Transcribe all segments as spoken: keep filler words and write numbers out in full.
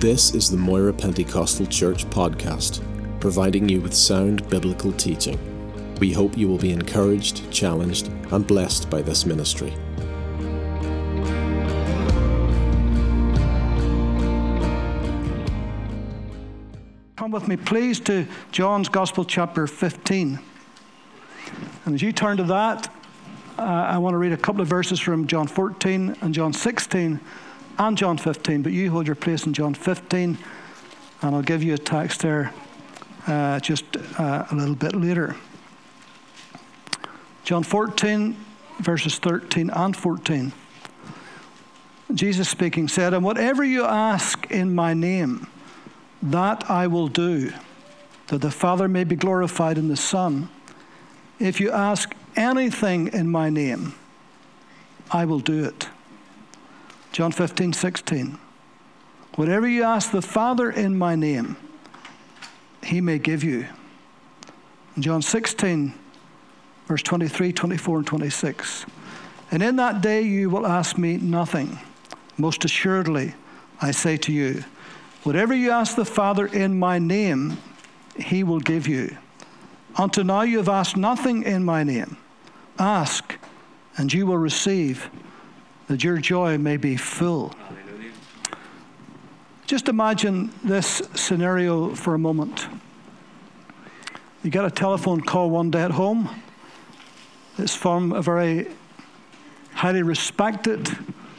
This is the Moira Pentecostal Church podcast, providing you with sound biblical teaching. We hope you will be encouraged, challenged, and blessed by this ministry. Come with me, please, to John's Gospel, chapter fifteen. And as you turn to that, uh, I want to read a couple of verses from John fourteen and John sixteen and John fifteen. But you hold your place in John fifteen, and I'll give you a text there uh, just uh, a little bit later. John fourteen, verses thirteen and fourteen. Jesus speaking said, "And whatever you ask in my name, that I will do, that the Father may be glorified in the Son. If you ask anything in my name, I will do it." John fifteen, sixteen. "Whatever you ask the Father in my name, he may give you." John sixteen, verse twenty-three, twenty-four, and twenty-six. "And in that day you will ask me nothing. Most assuredly, I say to you, whatever you ask the Father in my name, he will give you. Until now you have asked nothing in my name. Ask, and you will receive, that your joy may be full." Hallelujah. Just imagine this scenario for a moment. You get a telephone call one day at home. It's from a very highly respected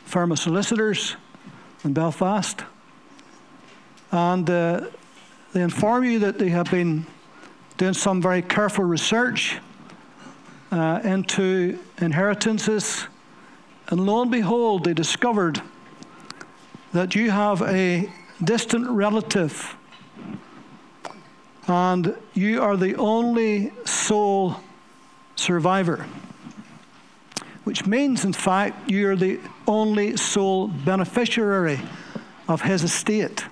firm of solicitors in Belfast. And uh, they inform you that they have been doing some very careful research uh, into inheritances. And lo and behold, they discovered that you have a distant relative and you are the only sole survivor, which means, in fact, you're the only sole beneficiary of his estate.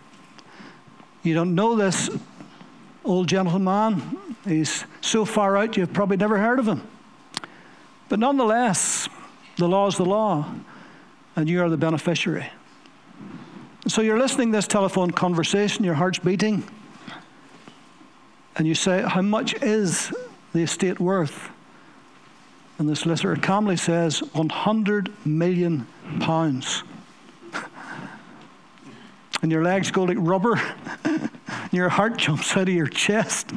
You don't know this old gentleman. He's so far out you've probably never heard of him. But nonetheless, the law is the law, and you are the beneficiary. So you're listening to this telephone conversation, your heart's beating, and you say, "How much is the estate worth?" And the solicitor calmly says, one hundred million pounds. And your legs go like rubber, and your heart jumps out of your chest.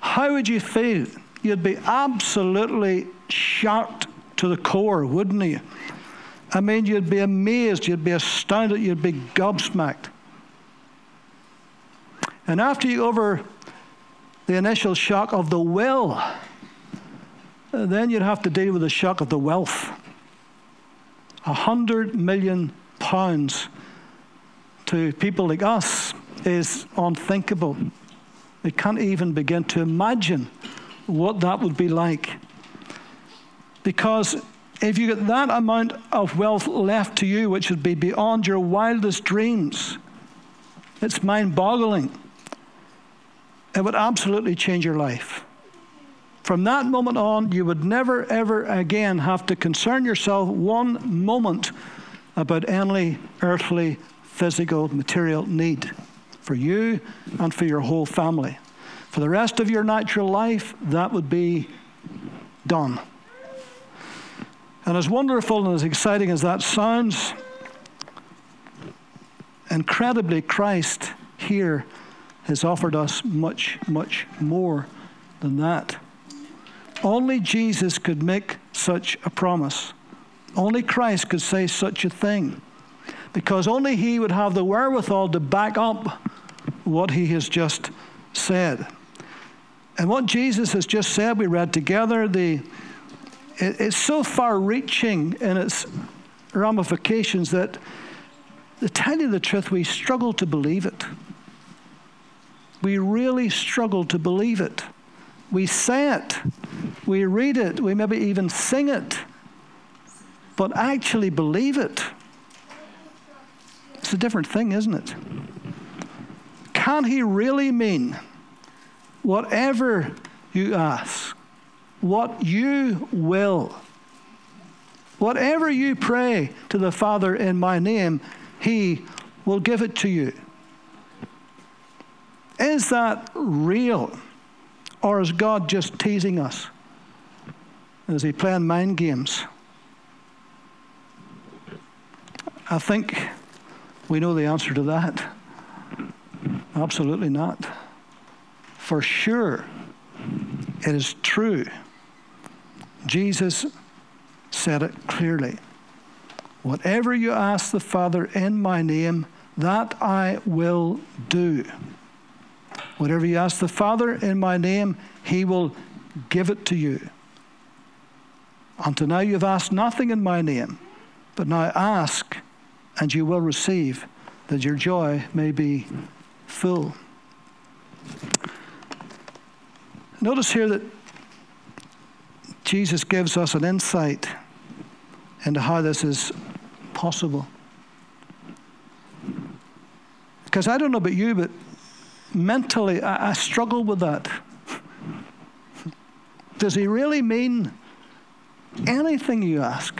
How would you feel? You'd be absolutely shocked to the core, wouldn't you? I mean, you'd be amazed, you'd be astounded, you'd be gobsmacked. And after you over the initial shock of the will, then you'd have to deal with the shock of the wealth. A hundred million pounds to people like us is unthinkable. We can't even begin to imagine what that would be like. Because if you get that amount of wealth left to you, which would be beyond your wildest dreams, it's mind-boggling. It would absolutely change your life. From that moment on, you would never, ever again have to concern yourself one moment about any earthly physical, material need for you and for your whole family. For the rest of your natural life, that would be done. And as wonderful and as exciting as that sounds, incredibly, Christ here has offered us much, much more than that. Only Jesus could make such a promise. Only Christ could say such a thing. Because only he would have the wherewithal to back up what he has just said. And what Jesus has just said, we read together, the it, it's so far-reaching in its ramifications that, to tell you the truth, we struggle to believe it. We really struggle to believe it. We say it, we read it, we maybe even sing it, but actually believe it. It's a different thing, isn't it? Can he really mean whatever you ask, what you will, whatever you pray to the Father in my name, he will give it to you. Is that real? Or is God just teasing us? Is he playing mind games? I think we know the answer to that. Absolutely not. For sure, it is true. Jesus said it clearly. Whatever you ask the Father in my name, that I will do. Whatever you ask the Father in my name, he will give it to you. Until now you've asked nothing in my name, but now ask and you will receive, that your joy may be full. Notice here that Jesus gives us an insight into how this is possible. Because I don't know about you, but mentally, I, I struggle with that. Does he really mean anything you ask?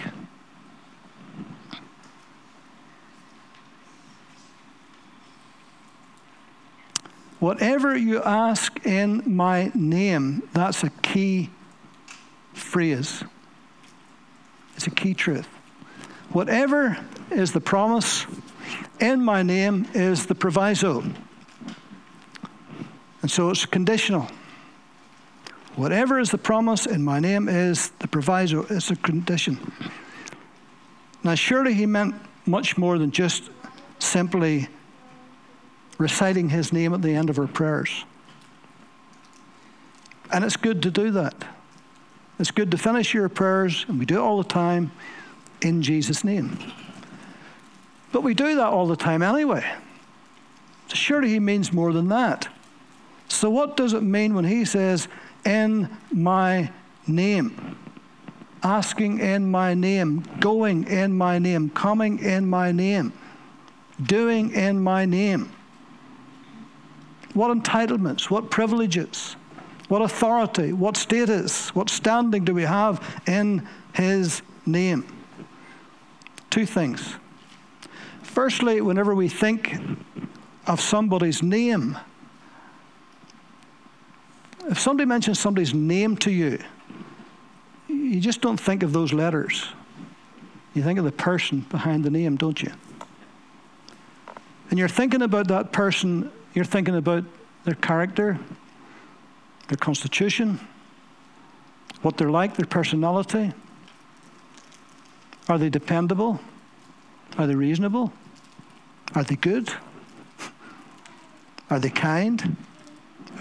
Whatever you ask in my name, that's a key phrase. It's a key truth. Whatever is the promise, in my name is the proviso. And so it's conditional. Whatever is the promise, in my name is the proviso. It's a condition. Now, surely he meant much more than just simply reciting his name at the end of our prayers. And it's good to do that. It's good to finish your prayers, and we do it all the time, in Jesus' name. But we do that all the time anyway. So surely he means more than that. So what does it mean when he says, in my name, asking in my name, going in my name, coming in my name, doing in my name? What entitlements, what privileges, what authority, what status, what standing do we have in his name? Two things. Firstly, whenever we think of somebody's name, if somebody mentions somebody's name to you, you just don't think of those letters. You think of the person behind the name, don't you? And you're thinking about that person, you're thinking about their character, their constitution, what they're like, their personality. Are they dependable? Are they reasonable? Are they good? Are they kind?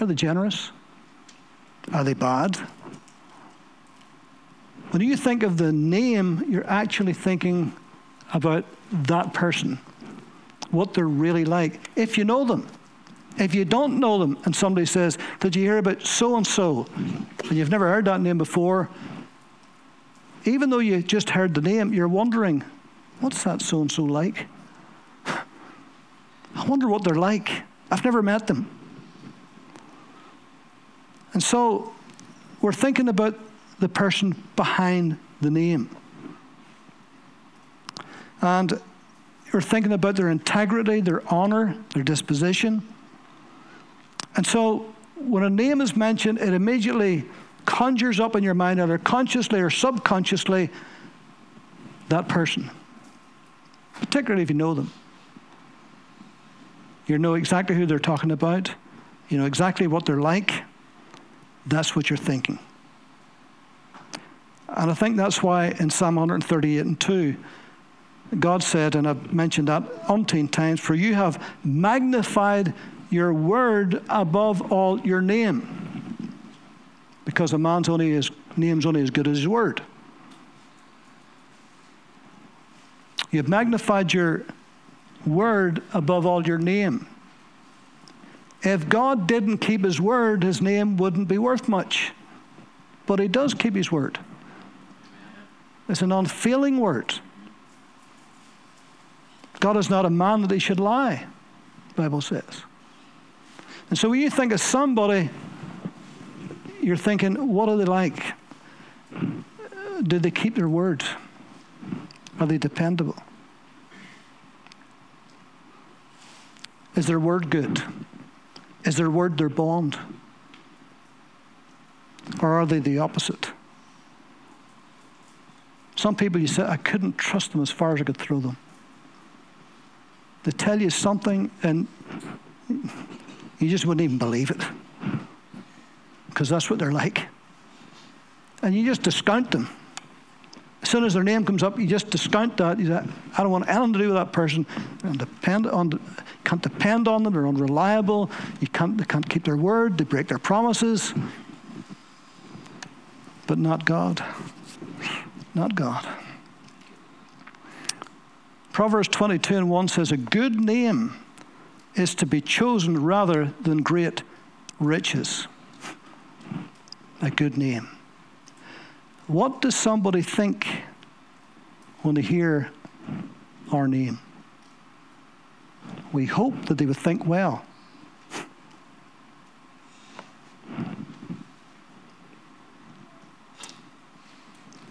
Are they generous? Are they bad? When you think of the name, you're actually thinking about that person, what they're really like, if you know them. If you don't know them, and somebody says, did you hear about so-and-so, and you've never heard that name before, even though you just heard the name, you're wondering, what's that so-and-so like? I wonder what they're like. I've never met them. And so we're thinking about the person behind the name. And we're thinking about their integrity, their honor, their disposition. And so when a name is mentioned, it immediately conjures up in your mind, either consciously or subconsciously, that person, particularly if you know them. You know exactly who they're talking about. You know exactly what they're like. That's what you're thinking. And I think that's why in Psalm one thirty-eight and two, God said, and I've mentioned that umpteen times, for you have magnified your word above all your name. Because a man's only his name's only as good as his word. You've magnified your word above all your name. If God didn't keep his word, his name wouldn't be worth much. But he does keep his word. It's an unfailing word. God is not a man that he should lie, the Bible says. And so when you think of somebody, you're thinking, what are they like? Do they keep their word? Are they dependable? Is their word good? Is their word their bond? Or are they the opposite? Some people, you say, I couldn't trust them as far as I could throw them. They tell you something and you just wouldn't even believe it, because that's what they're like. And you just discount them. As soon as their name comes up, you just discount that. You say, I don't want anything to do with that person. And depend on, can't depend on them. They're unreliable. You can't, they can't keep their word. They break their promises. But not God. Not God. Proverbs twenty-two and one says, a good name is to be chosen rather than great riches. A good name. What does somebody think when they hear our name? We hope that they would think well.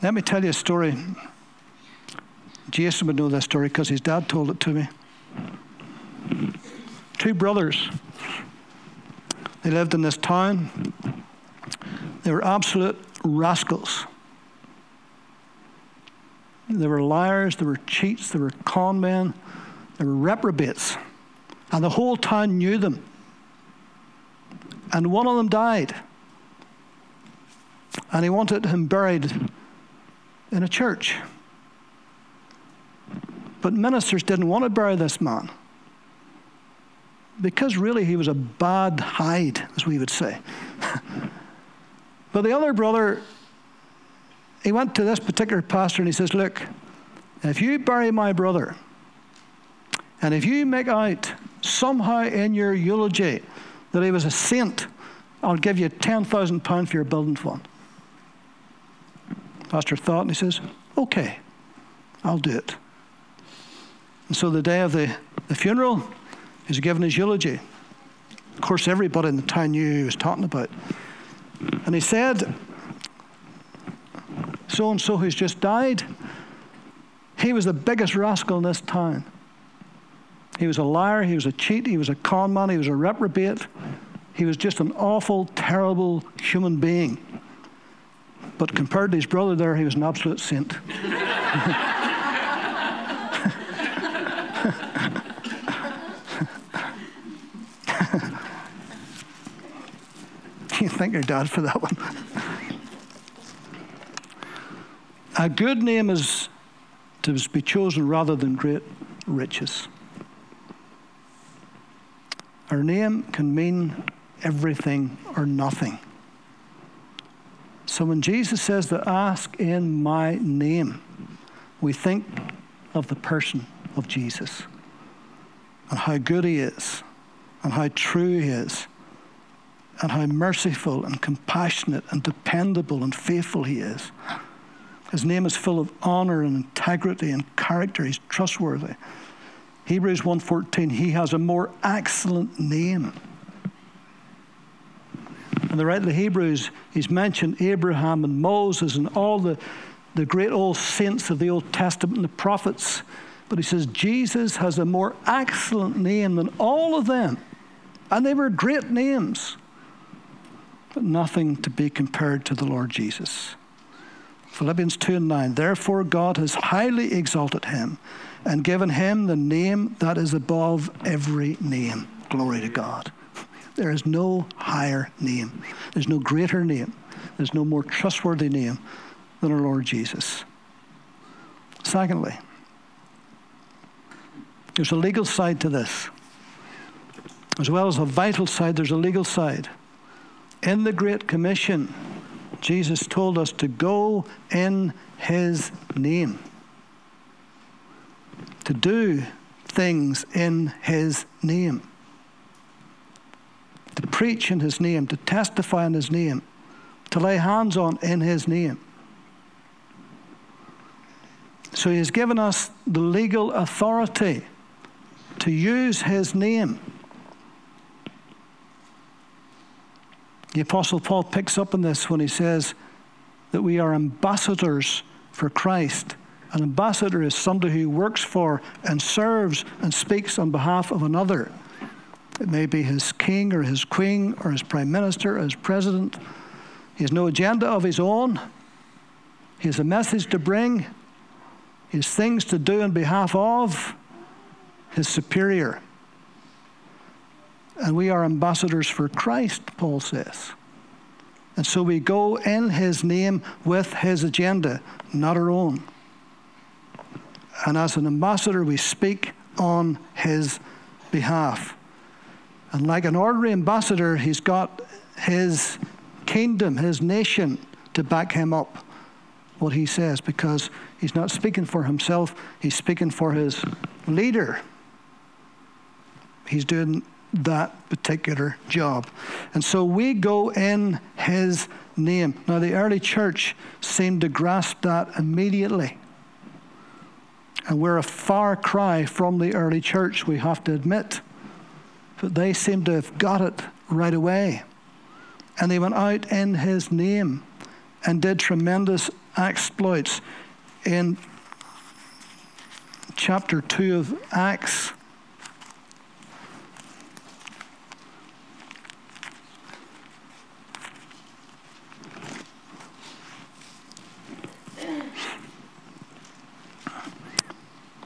Let me tell you a story. Jason would know this story because his dad told it to me. Two brothers. They lived in this town. They were absolute rascals. They were liars, they were cheats, they were con men, they were reprobates. And the whole town knew them. And one of them died. And he wanted him buried in a church. But ministers didn't want to bury this man, because really he was a bad hide, as we would say. But the other brother, he went to this particular pastor and he says, look, if you bury my brother, and if you make out somehow in your eulogy that he was a saint, I'll give you ten thousand pounds for your building fund. Pastor thought and he says, okay, I'll do it. And so the day of the, the funeral, he's given his eulogy. Of course, everybody in the town knew who he was talking about. And he said, so-and-so who's just died, he was the biggest rascal in this town. He was a liar, he was a cheat, he was a con man, he was a reprobate. He was just an awful, terrible human being. But compared to his brother there, he was an absolute saint. You thank your dad for that one. A good name is to be chosen rather than great riches. Our name can mean everything or nothing. So when Jesus says that ask in my name, we think of the person of Jesus and how good he is and how true he is, and how merciful and compassionate and dependable and faithful he is. His name is full of honor and integrity and character. He's trustworthy. Hebrews one fourteen, he has a more excellent name. In the writer of the Hebrews, he's mentioned Abraham and Moses and all the, the great old saints of the Old Testament and the prophets. But he says, Jesus has a more excellent name than all of them. And they were great names. But nothing to be compared to the Lord Jesus. Philippians two and nine, therefore God has highly exalted him and given him the name that is above every name. Glory to God. There is no higher name. There's no greater name. There's no more trustworthy name than our Lord Jesus. Secondly, there's a legal side to this. As well as a vital side, there's a legal side. In the Great Commission, Jesus told us to go in his name, to do things in his name, to preach in his name, to testify in his name, to lay hands on in his name. So he has given us the legal authority to use his name. The Apostle Paul picks up on this when he says that we are ambassadors for Christ. An ambassador is somebody who works for and serves and speaks on behalf of another. It may be his king or his queen or his prime minister or his president. He has no agenda of his own. He has a message to bring. He has things to do on behalf of his superior. And we are ambassadors for Christ, Paul says. And so we go in his name with his agenda, not our own. And as an ambassador, we speak on his behalf. And like an ordinary ambassador, he's got his kingdom, his nation to back him up, what he says, because he's not speaking for himself, he's speaking for his leader. He's doing that particular job. And so we go in his name. Now, the early church seemed to grasp that immediately. And we're a far cry from the early church, we have to admit. But they seem to have got it right away. And they went out in his name and did tremendous exploits. In chapter two of Acts,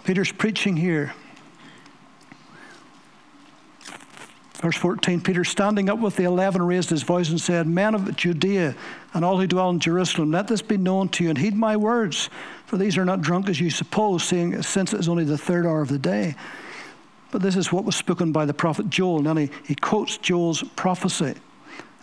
Peter's preaching here. Verse fourteen, Peter, standing up with the eleven, raised his voice and said, Men of Judea and all who dwell in Jerusalem, let this be known to you, and heed my words, for these are not drunk as you suppose, seeing since it is only the third hour of the day. But this is what was spoken by the prophet Joel. And he, he quotes Joel's prophecy.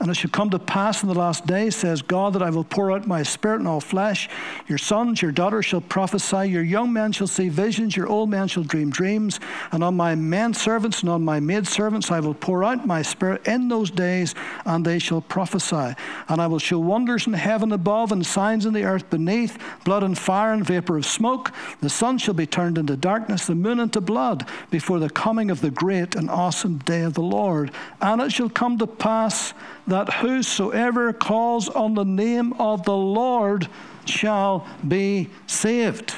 And it shall come to pass in the last days, says God, that I will pour out my spirit on all flesh. Your sons, your daughters shall prophesy. Your young men shall see visions. Your old men shall dream dreams. And on my men servants and on my maid servants I will pour out my spirit in those days, and they shall prophesy. And I will show wonders in heaven above and signs in the earth beneath, blood and fire and vapor of smoke. The sun shall be turned into darkness, the moon into blood, before the coming of the great and awesome day of the Lord. And it shall come to pass that whosoever calls on the name of the Lord shall be saved.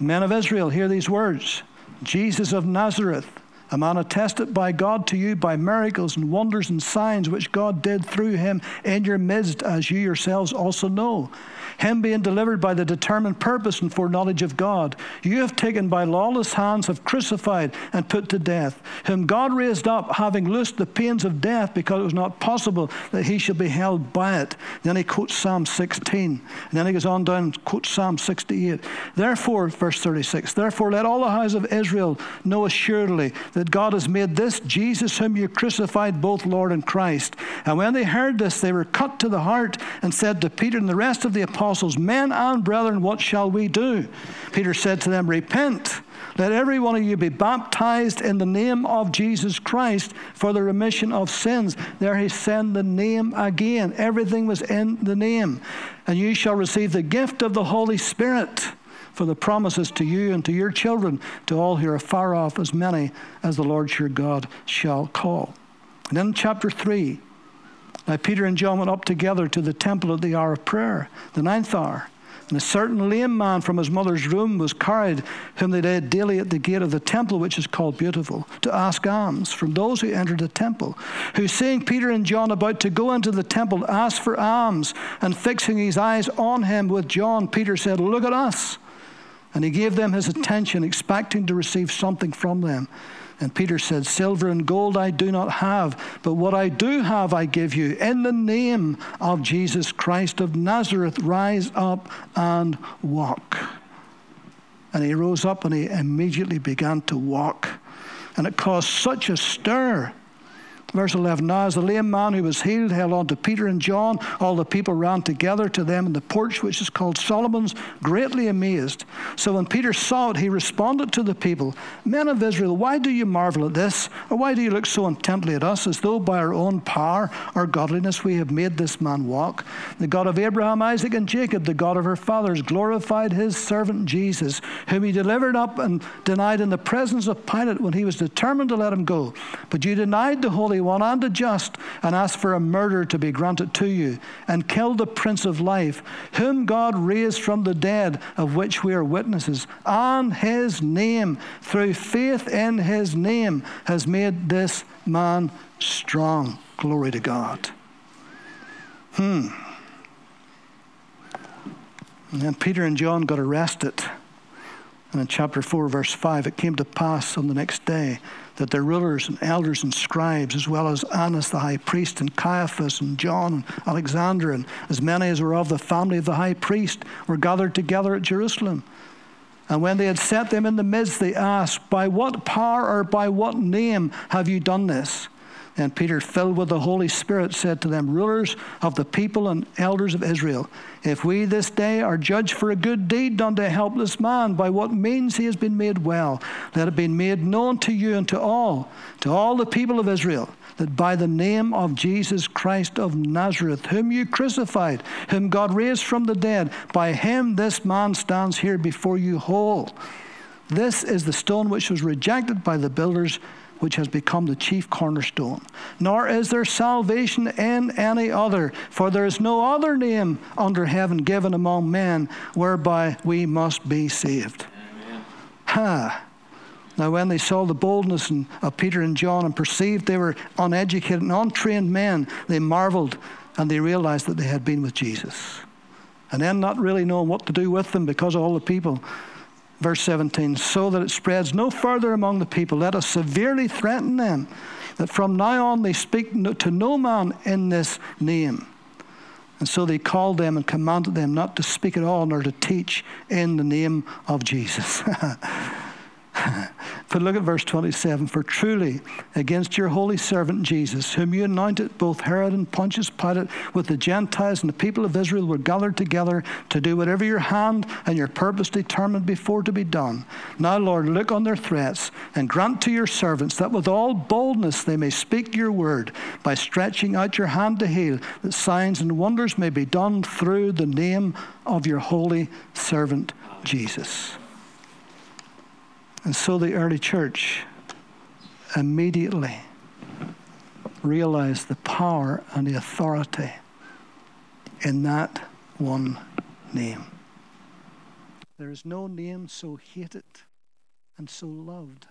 Men of Israel, hear these words. Jesus of Nazareth, a man attested by God to you by miracles and wonders and signs which God did through him in your midst, as you yourselves also know. Him being delivered by the determined purpose and foreknowledge of God, you have taken by lawless hands, have crucified and put to death, whom God raised up, having loosed the pains of death, because it was not possible that he should be held by it. And then he quotes Psalm sixteen. And then he goes on down and quotes Psalm sixty-eight. Therefore, verse thirty-six, therefore let all the house of Israel know assuredly that God has made this Jesus whom you crucified both Lord and Christ. And when they heard this, they were cut to the heart and said to Peter and the rest of the apostles, Apostles, men and brethren, what shall we do? Peter said to them, repent. Let every one of you be baptized in the name of Jesus Christ for the remission of sins. There he said the name again. Everything was in the name. And you shall receive the gift of the Holy Spirit, for the promises to you and to your children, to all who are far off, as many as the Lord your God shall call. And then chapter three. Now Peter and John went up together to the temple at the hour of prayer, the ninth hour. And a certain lame man from his mother's womb was carried, whom they laid daily at the gate of the temple, which is called Beautiful, to ask alms from those who entered the temple, who, seeing Peter and John about to go into the temple, asked for alms. And fixing his eyes on him with John, Peter said, Look at us. And he gave them his attention, expecting to receive something from them. And Peter said, Silver and gold I do not have, but what I do have I give you. In the name of Jesus Christ of Nazareth, rise up and walk. And he rose up and he immediately began to walk. And it caused such a stir. Verse eleven, now as the lame man who was healed held on to Peter and John, all the people ran together to them in the porch, which is called Solomon's, greatly amazed. So when Peter saw it, he responded to the people, Men of Israel, why do you marvel at this? Or why do you look so intently at us, as though by our own power or godliness we have made this man walk? The God of Abraham, Isaac, and Jacob, the God of our fathers, glorified his servant Jesus, whom he delivered up and denied in the presence of Pilate when he was determined to let him go. But you denied the Holy one and a just, and ask for a murderer to be granted to you, and kill the Prince of Life, whom God raised from the dead, of which we are witnesses. And his name, through faith in his name, has made this man strong. Glory to God. Hmm. And then Peter and John got arrested. And in chapter four, verse five, it came to pass on the next day that the rulers and elders and scribes, as well as Annas the high priest, and Caiaphas, and John, and Alexander, and as many as were of the family of the high priest, were gathered together at Jerusalem. And when they had set them in the midst, they asked, by what power or by what name have you done this? Then Peter, filled with the Holy Spirit, said to them, rulers of the people and elders of Israel, if we this day are judged for a good deed done to a helpless man, by what means he has been made well, let it be made known to you and to all, to all the people of Israel, that by the name of Jesus Christ of Nazareth, whom you crucified, whom God raised from the dead, by him this man stands here before you whole. This is the stone which was rejected by the builders, which has become the chief cornerstone. Nor is there salvation in any other, for there is no other name under heaven given among men whereby we must be saved. Amen. Ha! Now when they saw the boldness of Peter and John and perceived they were uneducated and untrained men, they marveled, and they realized that they had been with Jesus. And then, not really knowing what to do with them because of all the people, verse seventeen, so that it spreads no further among the people, let us severely threaten them, that from now on they speak no, to no man in this name. And so they called them and commanded them not to speak at all, nor to teach in the name of Jesus. But look at verse twenty-seven. For truly, against your holy servant Jesus, whom you anointed, both Herod and Pontius Pilate with the Gentiles and the people of Israel were gathered together to do whatever your hand and your purpose determined before to be done. Now, Lord, look on their threats and grant to your servants that with all boldness they may speak your word by stretching out your hand to heal, that signs and wonders may be done through the name of your holy servant Jesus. And so the early church immediately realized the power and the authority in that one name. There is no name so hated and so loved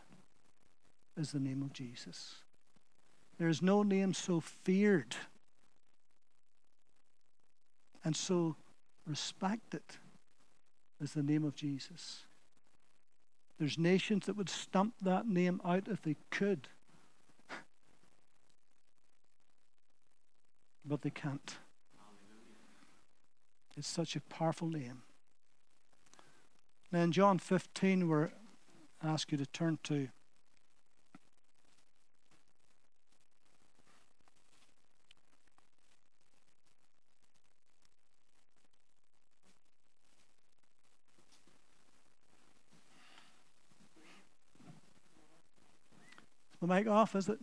as the name of Jesus. There is no name so feared and so respected as the name of Jesus. There's nations that would stamp that name out if they could. But they can't. It's such a powerful name. Now in John fifteen, we're asked you to turn to. The mic off, is it?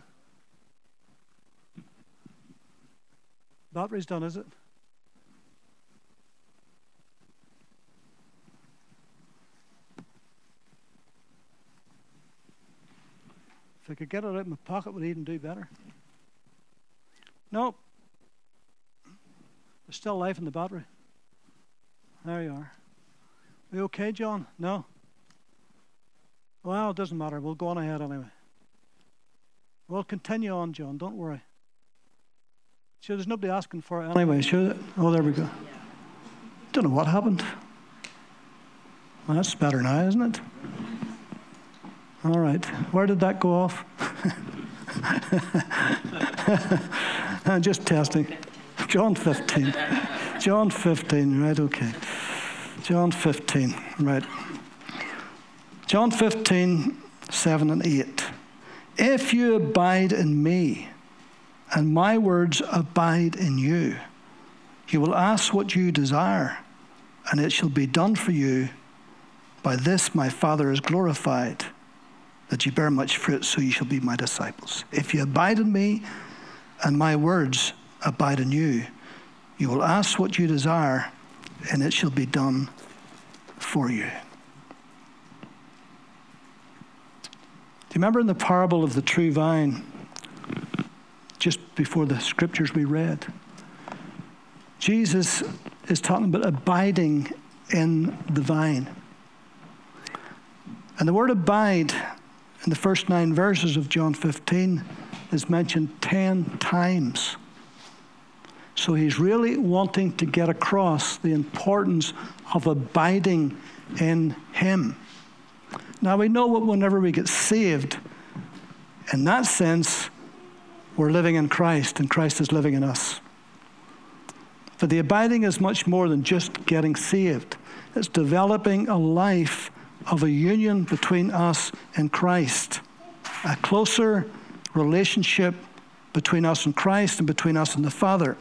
Battery's done, is it? If I could get it out of my pocket, we'd even do better. Nope. There's still life in the battery. There you are. Are you okay, John? No? Well, it doesn't matter. We'll go on ahead anyway. Well, continue on, John. Don't worry. Sure, there's nobody asking for it anyway. Sure. Oh, there we go. Don't know what happened. Well, that's better now, isn't it? All right. Where did that go off? I'm just testing. John fifteen. John fifteen. Right. Okay. John fifteen. Right. John fifteen, seven and eight. If you abide in me, and my words abide in you, you will ask what you desire, and it shall be done for you. By this my Father is glorified, that you bear much fruit, so you shall be my disciples. If you abide in me, and my words abide in you, you will ask what you desire, and it shall be done for you. Do you remember in the parable of the true vine, before the scriptures we read. Jesus is talking about abiding in the vine. And the word abide in the first nine verses of John fifteen is mentioned ten times. So he's really wanting to get across the importance of abiding in him. Now we know that whenever we get saved, in that sense, we're living in Christ and Christ is living in us. But the abiding is much more than just getting saved. It's developing a life of a union between us and Christ. A closer relationship between us and Christ and between us and the Father.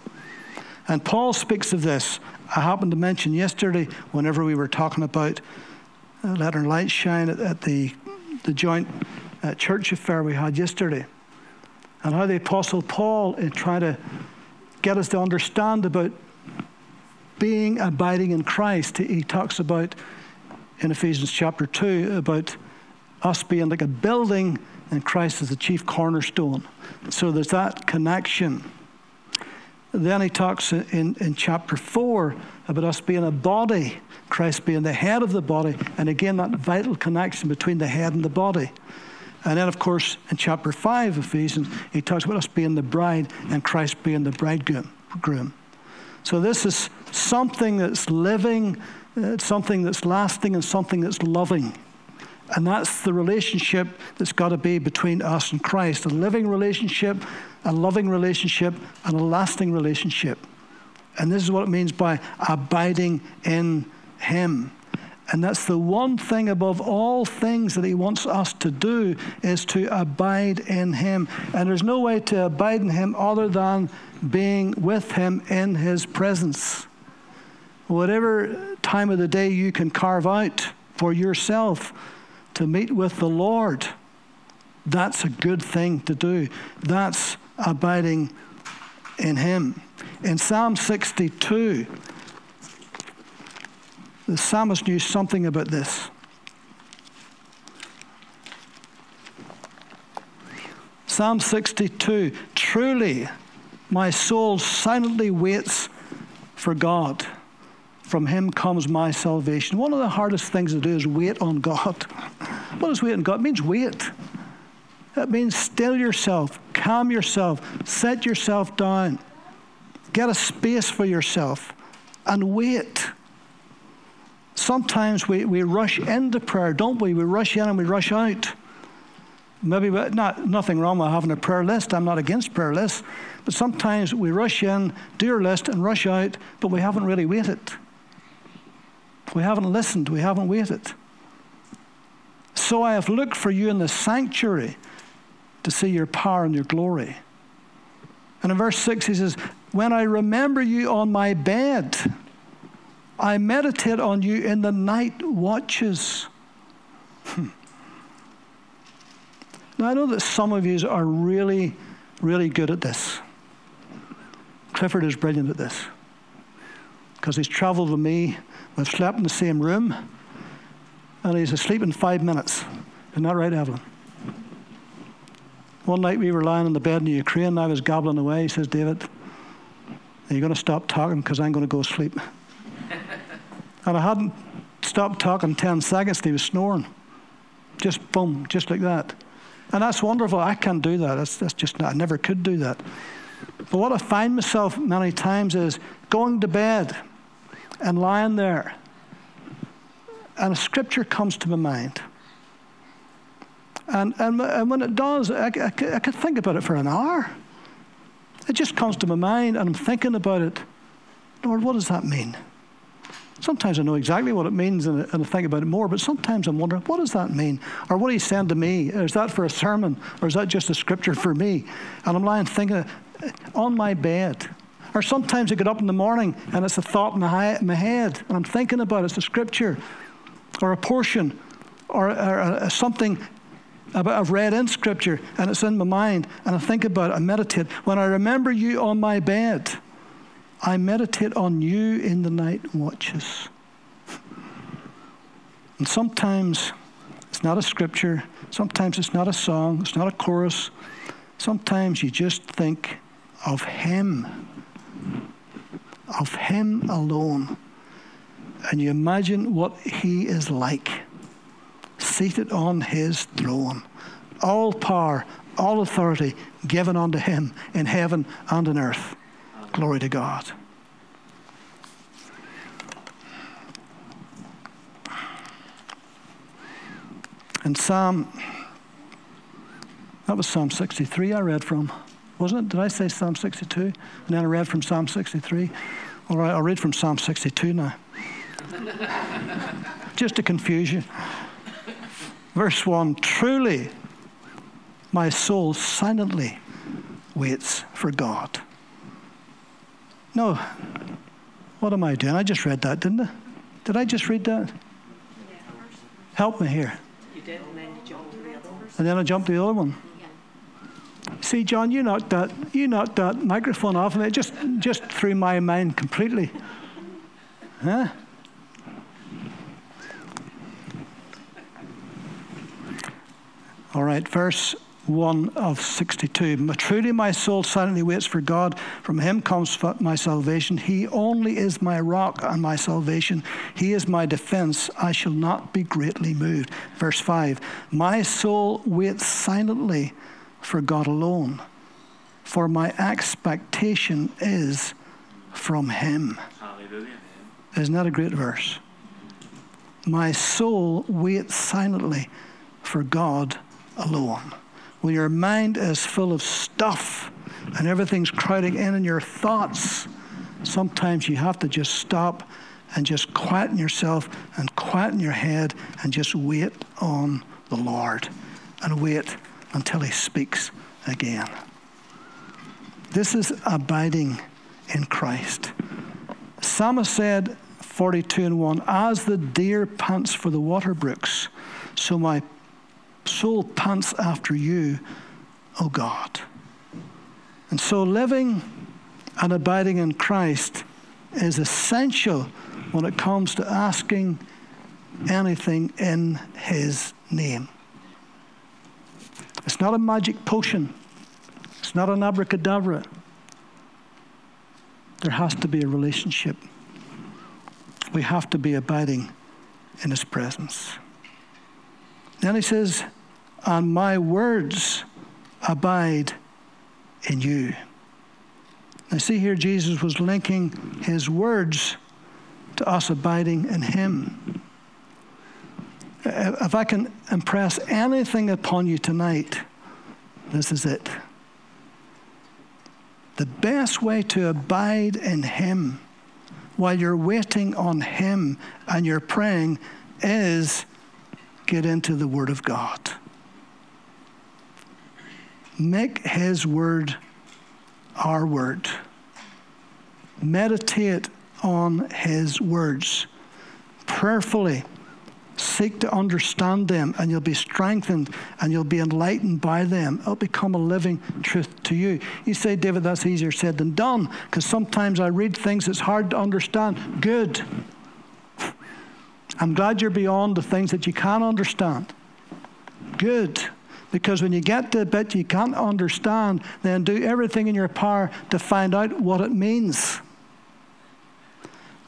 And Paul speaks of this. I happened to mention yesterday whenever we were talking about uh, letting light shine at, at the, the joint uh, church affair we had yesterday. And how the Apostle Paul is trying to get us to understand about being abiding in Christ. He talks about in Ephesians chapter two about us being like a building and Christ is the chief cornerstone. So there's that connection. Then he talks in, in chapter four about us being a body, Christ being the head of the body, and again that vital connection between the head and the body. And then, of course, in chapter five of Ephesians, he talks about us being the bride and Christ being the bridegroom. So this is something that's living, it's something that's lasting, and something that's loving. And that's the relationship that's got to be between us and Christ. A living relationship, a loving relationship, and a lasting relationship. And this is what it means by abiding in him. And that's the one thing above all things that he wants us to do, is to abide in him. And there's no way to abide in him other than being with him in his presence. Whatever time of the day you can carve out for yourself to meet with the Lord, that's a good thing to do. That's abiding in him. In Psalm sixty-two, the psalmist knew something about this. Psalm sixty-two, truly my soul silently waits for God. From him comes my salvation. One of the hardest things to do is wait on God. What does wait on God? It means wait. It means still yourself, calm yourself, set yourself down, get a space for yourself and wait. Sometimes we, we rush into prayer, don't we? We rush in and we rush out. Maybe we, not nothing wrong with having a prayer list. I'm not against prayer lists. But sometimes we rush in, do our list, and rush out, but we haven't really waited. We haven't listened. We haven't waited. So I have looked for you in the sanctuary to see your power and your glory. And in verse six, he says, when I remember you on my bed, I meditate on you in the night watches. Hmm. Now, I know that some of you are really, really good at this. Clifford is brilliant at this because he's traveled with me. We've slept in the same room, and he's asleep in five minutes. Isn't that right, Evelyn? One night we were lying on the bed in the Ukraine, and I was gobbling away. He says, David, are you going to stop talking because I'm going to go to sleep? And I hadn't stopped talking ten seconds, and he was snoring. Just boom, just like that. And that's wonderful. I can't do that. That's, that's just not, I never could do that. But what I find myself many times is going to bed and lying there. And a scripture comes to my mind. And and, and when it does, I, I, I could think about it for an hour. It just comes to my mind and I'm thinking about it. Lord, what does that mean? Sometimes I know exactly what it means and I think about it more, but sometimes I'm wondering, what does that mean? Or what are you saying to me? Is that for a sermon? Or is that just a scripture for me? And I'm lying thinking on my bed. Or sometimes I get up in the morning and it's a thought in my head and I'm thinking about it. It's a scripture or a portion or, or, or something about I've read in scripture and it's in my mind and I think about it, I meditate. When I remember you on my bed, I meditate on you in the night watches. And sometimes it's not a scripture. Sometimes it's not a song. It's not a chorus. Sometimes you just think of Him, of Him alone. And you imagine what He is like, seated on His throne. All power, all authority given unto Him in heaven and on earth. Glory to God. And Psalm, that was Psalm sixty-three I read from, wasn't it? Did I say Psalm sixty-two? And then I read from Psalm sixty-three. All right, I'll read from Psalm sixty-two now. Just to confuse you. Verse one, truly my soul silently waits for God. No, what am I doing? I just read that, didn't I? Did I just read that? Help me here. You did, and then you jumped to the other one. And then I jumped to the other one. See, John, you knocked that, you knocked that microphone off of me. It just, just threw my mind completely. Huh? All right, verse one of sixty-two. Truly my soul silently waits for God. From Him comes my salvation. He only is my rock and my salvation. He is my defense. I shall not be greatly moved. Verse five. My soul waits silently for God alone, for my expectation is from Him. Hallelujah. Isn't that a great verse? My soul waits silently for God alone. When your mind is full of stuff and everything's crowding in in your thoughts, sometimes you have to just stop and just quieten yourself and quieten your head and just wait on the Lord and wait until He speaks again. This is abiding in Christ. Psalmist said, forty-two and one, as the deer pants for the water brooks, so my soul pants after you, O God. And so living and abiding in Christ is essential when it comes to asking anything in His name. It's not a magic potion. It's not an abracadabra. There has to be a relationship. We have to be abiding in His presence. Then He says, and my words abide in you. Now see here, Jesus was linking His words to us abiding in Him. If I can impress anything upon you tonight, this is it. The best way to abide in Him while you're waiting on Him and you're praying is get into the Word of God. Make His Word our Word. Meditate on His words. Prayerfully seek to understand them, and you'll be strengthened and you'll be enlightened by them. It'll become a living truth to you. You say, David, that's easier said than done, because sometimes I read things that's hard to understand. Good. I'm glad you're beyond the things that you can understand. Good. Because when you get to a bit you can't understand, then do everything in your power to find out what it means.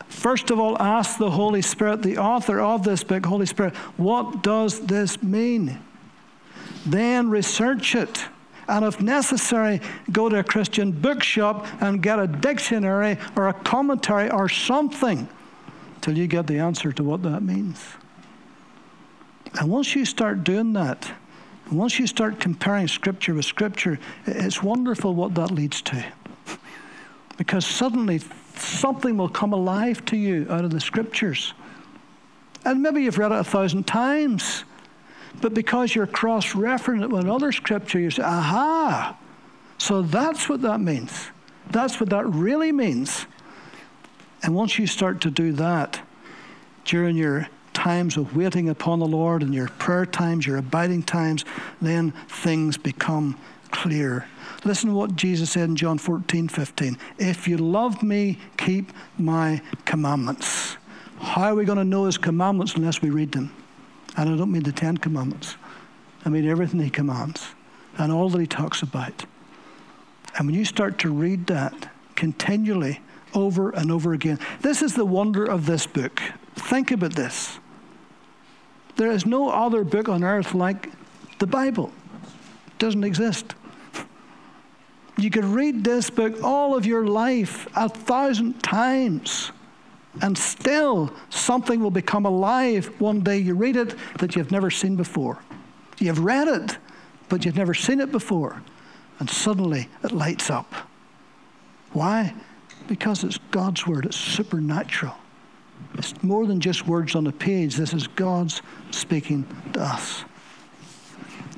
First of all, ask the Holy Spirit, the author of this book, Holy Spirit, what does this mean? Then research it. And if necessary, go to a Christian bookshop and get a dictionary or a commentary or something till you get the answer to what that means. And once you start doing that, and once you start comparing Scripture with Scripture, it's wonderful what that leads to. Because suddenly something will come alive to you out of the Scriptures. And maybe you've read it a thousand times, but because you're cross-referencing it with another Scripture, you say, aha, so that's what that means. That's what that really means. And once you start to do that, during your times of waiting upon the Lord and your prayer times, your abiding times, then things become clear. Listen to what Jesus said in John fourteen fifteen. If you love me, keep my commandments. How are we going to know His commandments unless we read them? And I don't mean the Ten Commandments. I mean everything He commands and all that He talks about. And when you start to read that continually over and over again, this is the wonder of this book. Think about this. There is no other book on earth like the Bible. It doesn't exist. You could read this book all of your life a thousand times, and still something will become alive one day. You read it that you've never seen before. You've read it, but you've never seen it before. And suddenly it lights up. Why? Because it's God's word. It's supernatural. It's more than just words on a page. This is God's speaking to us.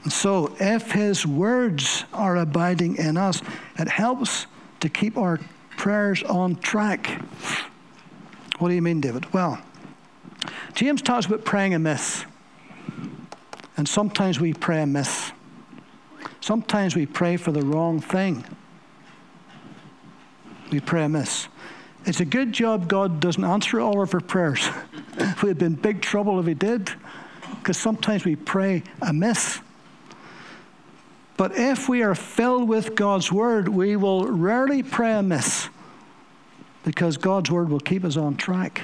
And so if his words are abiding in us, it helps to keep our prayers on track. What do you mean, David? Well, James talks about praying amiss. And sometimes we pray amiss. Sometimes we pray for the wrong thing. We pray amiss. It's a good job God doesn't answer all of our prayers. We'd be in big trouble if he did, because sometimes we pray amiss. But if we are filled with God's word, we will rarely pray amiss, because God's word will keep us on track,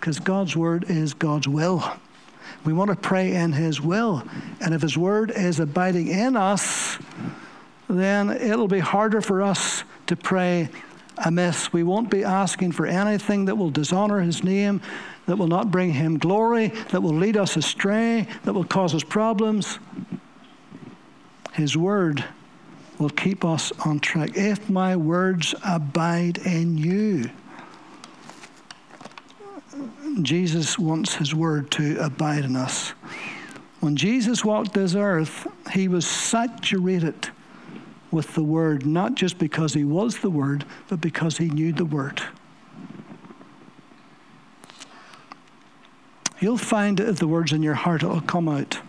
because God's word is God's will. We want to pray in his will. And if his word is abiding in us, then it'll be harder for us to pray amiss. We won't be asking for anything that will dishonor his name, that will not bring him glory, that will lead us astray, that will cause us problems. His word will keep us on track. If my words abide in you. Jesus wants his word to abide in us. When Jesus walked this earth, he was saturated with the word, not just because he was the word, but because he knew the word. You'll find that if the word's in your heart, it'll come out.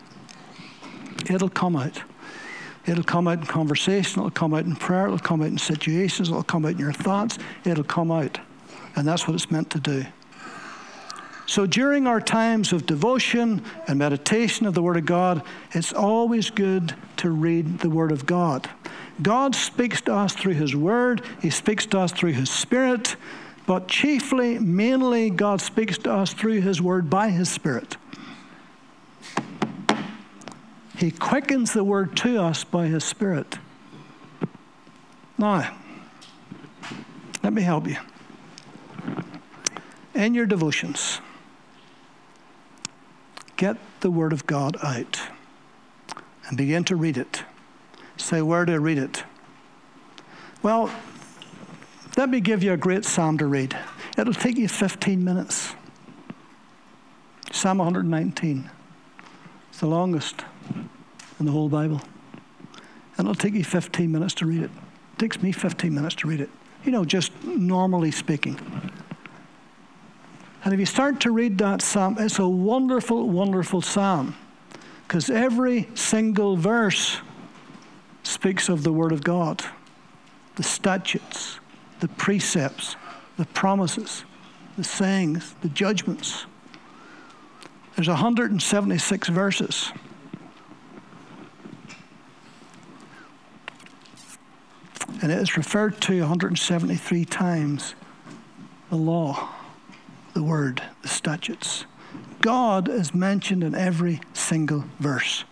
It'll come out. It'll come out in conversation. It'll come out in prayer. It'll come out in situations. It'll come out in your thoughts. It'll come out. And that's what it's meant to do. So during our times of devotion and meditation of the Word of God, it's always good to read the Word of God. God speaks to us through his Word. He speaks to us through his Spirit. But chiefly, mainly, God speaks to us through his Word by his Spirit. He quickens the Word to us by his Spirit. Now, let me help you. In your devotions, get the Word of God out and begin to read it. Say, where do I read it? Well, let me give you a great psalm to read. It'll take you fifteen minutes. Psalm one nineteen. It's the longest in the whole Bible. And it'll take you fifteen minutes to read it. It takes me fifteen minutes to read it. You know, just normally speaking. And if you start to read that psalm, it's a wonderful, wonderful psalm, because every single verse speaks of the Word of God, the statutes, the precepts, the promises, the sayings, the judgments. There's one hundred seventy-six verses. And it is referred to one hundred seventy-three times, the law, the word, the statutes. God is mentioned in every single verse.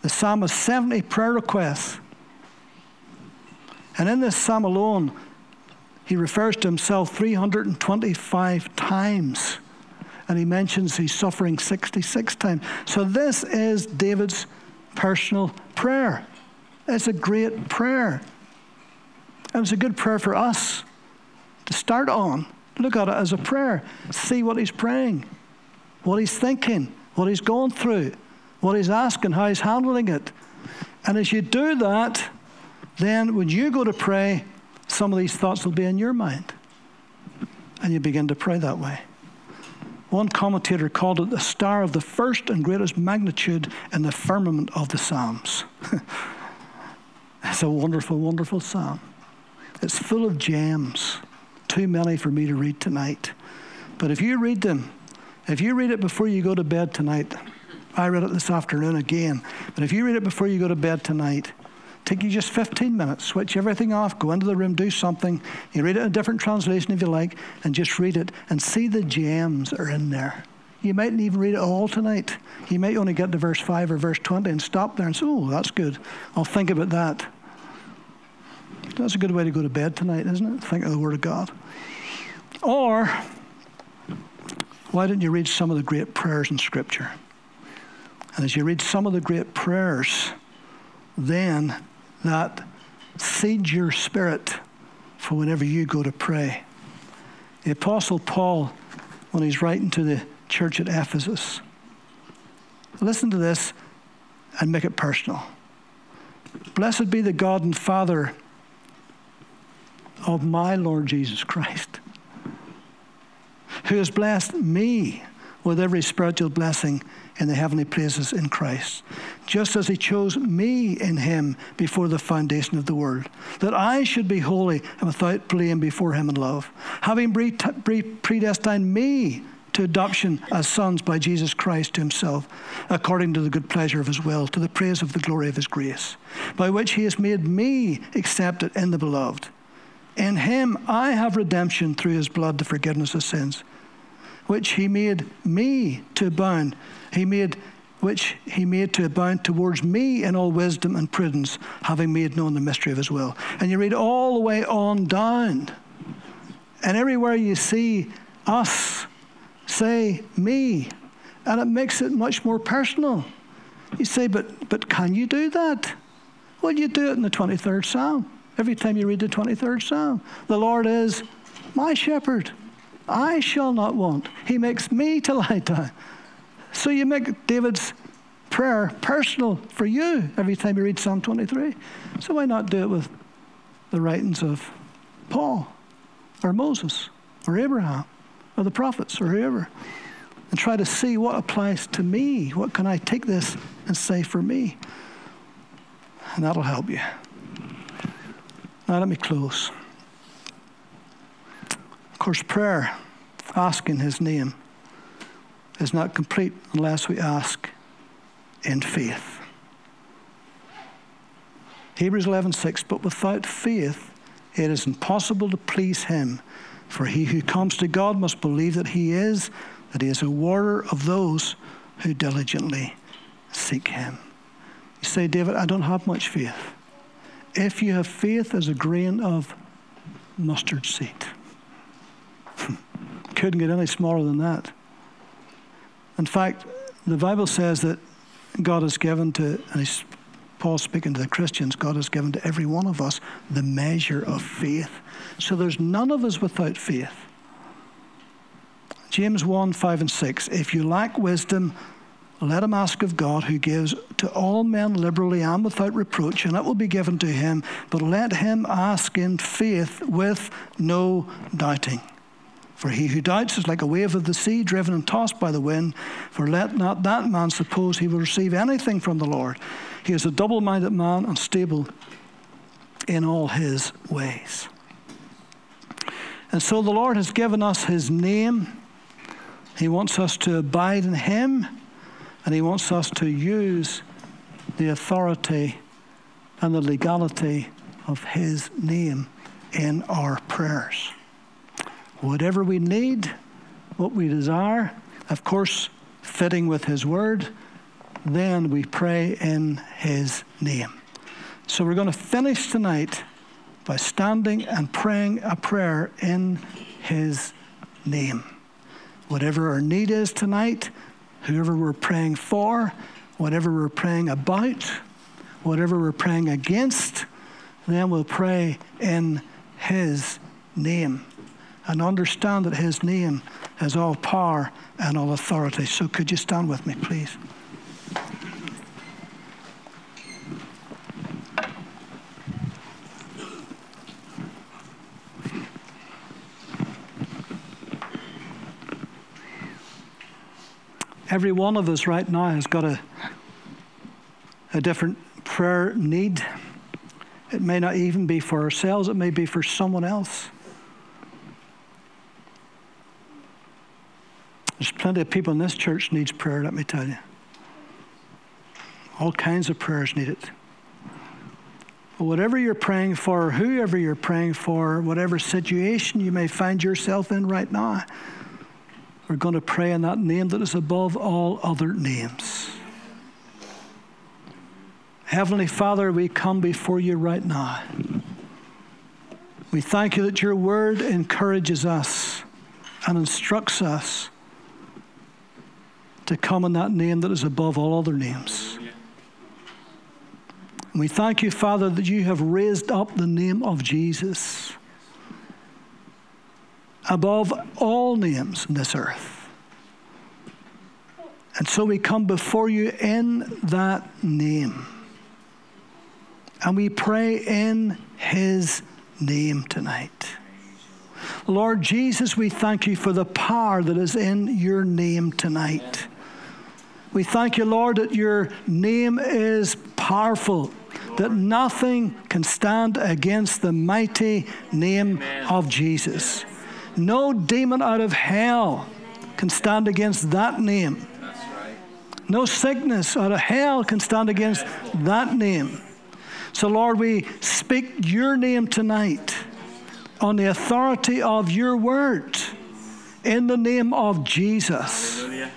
The psalm has seventy prayer requests. And in this psalm alone, he refers to himself three hundred twenty-five times. And he mentions he's suffering sixty-six times. So this is David's personal prayer. It's a great prayer. And it's a good prayer for us to start on. Look at it as a prayer. See what he's praying, what he's thinking, what he's going through, what he's asking, how he's handling it. And as you do that, then when you go to pray, some of these thoughts will be in your mind. And you begin to pray that way. One commentator called it the star of the first and greatest magnitude in the firmament of the Psalms. It's a wonderful, wonderful psalm. It's full of gems. Too many for me to read tonight. But if you read them, if you read it before you go to bed tonight, I read it this afternoon again, but if you read it before you go to bed tonight, Take you just fifteen minutes, switch everything off, go into the room, do something. You read it in a different translation if you like, and just read it and see the gems that are in there. You mightn't even read it all tonight. You might only get to verse five or verse twenty and stop there and say, oh, that's good. I'll think about that. That's a good way to go to bed tonight, isn't it? Think of the Word of God. Or, why don't you read some of the great prayers in Scripture? And as you read some of the great prayers, then that feeds your spirit for whenever you go to pray. The Apostle Paul, when he's writing to the church at Ephesus, listen to this and make it personal. Blessed be the God and Father of my Lord Jesus Christ, who has blessed me with every spiritual blessing in the heavenly places in Christ, just as he chose me in him before the foundation of the world, that I should be holy and without blame before him in love, having predestined me to adoption as sons by Jesus Christ to himself, according to the good pleasure of his will, to the praise of the glory of his grace, by which he has made me accepted in the beloved. In him I have redemption through his blood, the forgiveness of sins, which he made me to abound. He made, which he made to abound towards me in all wisdom and prudence, having made known the mystery of his will. And you read all the way on down. And everywhere you see us, say me. And it makes it much more personal. You say, but, but can you do that? Well, you do it in the twenty-third Psalm. Every time you read the twenty-third Psalm, the Lord is my shepherd. I shall not want. He makes me to lie down. So you make David's prayer personal for you every time you read Psalm twenty-three. So why not do it with the writings of Paul or Moses or Abraham or the prophets or whoever, and try to see what applies to me? What can I take this and say for me? And that'll help you. Now let me close. Of course, prayer, asking his name, is not complete unless we ask in faith. Hebrews eleven six, but without faith it is impossible to please him, for he who comes to God must believe that he is, that he is a rewarder of those who diligently seek him. You say, David, I don't have much faith. If you have faith as a grain of mustard seed. Couldn't get any smaller than that. In fact, the Bible says that God has given to, and Paul's speaking to the Christians, God has given to every one of us the measure of faith. So there's none of us without faith. James one, five and six, if you lack wisdom, let him ask of God, who gives to all men liberally and without reproach, and it will be given to him, but let him ask in faith with no doubting. For he who doubts is like a wave of the sea, driven and tossed by the wind. For let not that man suppose he will receive anything from the Lord. He is a double-minded man, unstable in all his ways. And so the Lord has given us his name. He wants us to abide in him, and he wants us to use the authority and the legality of his name in our prayers. Whatever we need, what we desire, of course, fitting with his word, then we pray in his name. So we're going to finish tonight by standing and praying a prayer in his name. Whatever our need is tonight, whoever we're praying for, whatever we're praying about, whatever we're praying against, then we'll pray in his name. And understand that his name has all power and all authority. So could you stand with me, please? Every one of us right now has got a, a different prayer need. It may not even be for ourselves, it may be for someone else. There's plenty of people in this church needs prayer, let me tell you. All kinds of prayers need it. whatever you're praying for, whoever you're praying for, whatever situation you may find yourself in right now, we're going to pray in that name that is above all other names. Heavenly Father, we come before you right now. We thank you that your word encourages us and instructs us to come in that name that is above all other names. And we thank you, Father, that you have raised up the name of Jesus above all names in this earth. And so we come before you in that name. And we pray in his name tonight. Lord Jesus, we thank you for the power that is in your name tonight. We thank you, Lord, that your name is powerful, that nothing can stand against the mighty name of Jesus. No demon out of hell can stand against that name. No sickness out of hell can stand against that name. So, Lord, we speak your name tonight on the authority of your word in the name of Jesus. Hallelujah.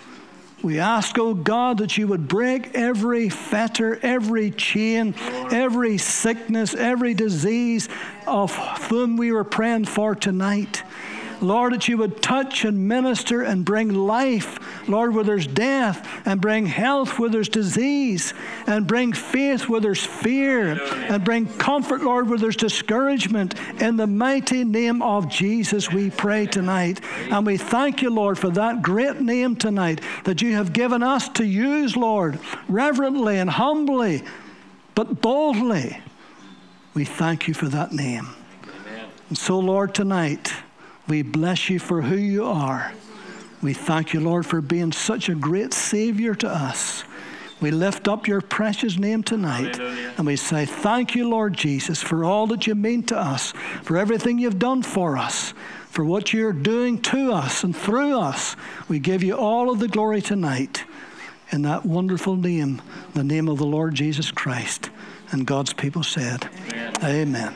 We ask, oh God, that you would break every fetter, every chain, every sickness, every disease of whom we were praying for tonight. Lord, that you would touch and minister and bring life, Lord, where there's death, and bring health where there's disease, and bring faith where there's fear, and bring comfort, Lord, where there's discouragement. In the mighty name of Jesus, we pray tonight. And we thank you, Lord, for that great name tonight that you have given us to use, Lord, reverently and humbly, but boldly. We thank you for that name. And so, Lord, tonight, we bless you for who you are. We thank you, Lord, for being such a great Savior to us. We lift up your precious name tonight. Hallelujah. And we say, thank you, Lord Jesus, for all that you mean to us, for everything you've done for us, for what you're doing to us and through us. We give you all of the glory tonight in that wonderful name, the name of the Lord Jesus Christ. And God's people said, amen. Amen.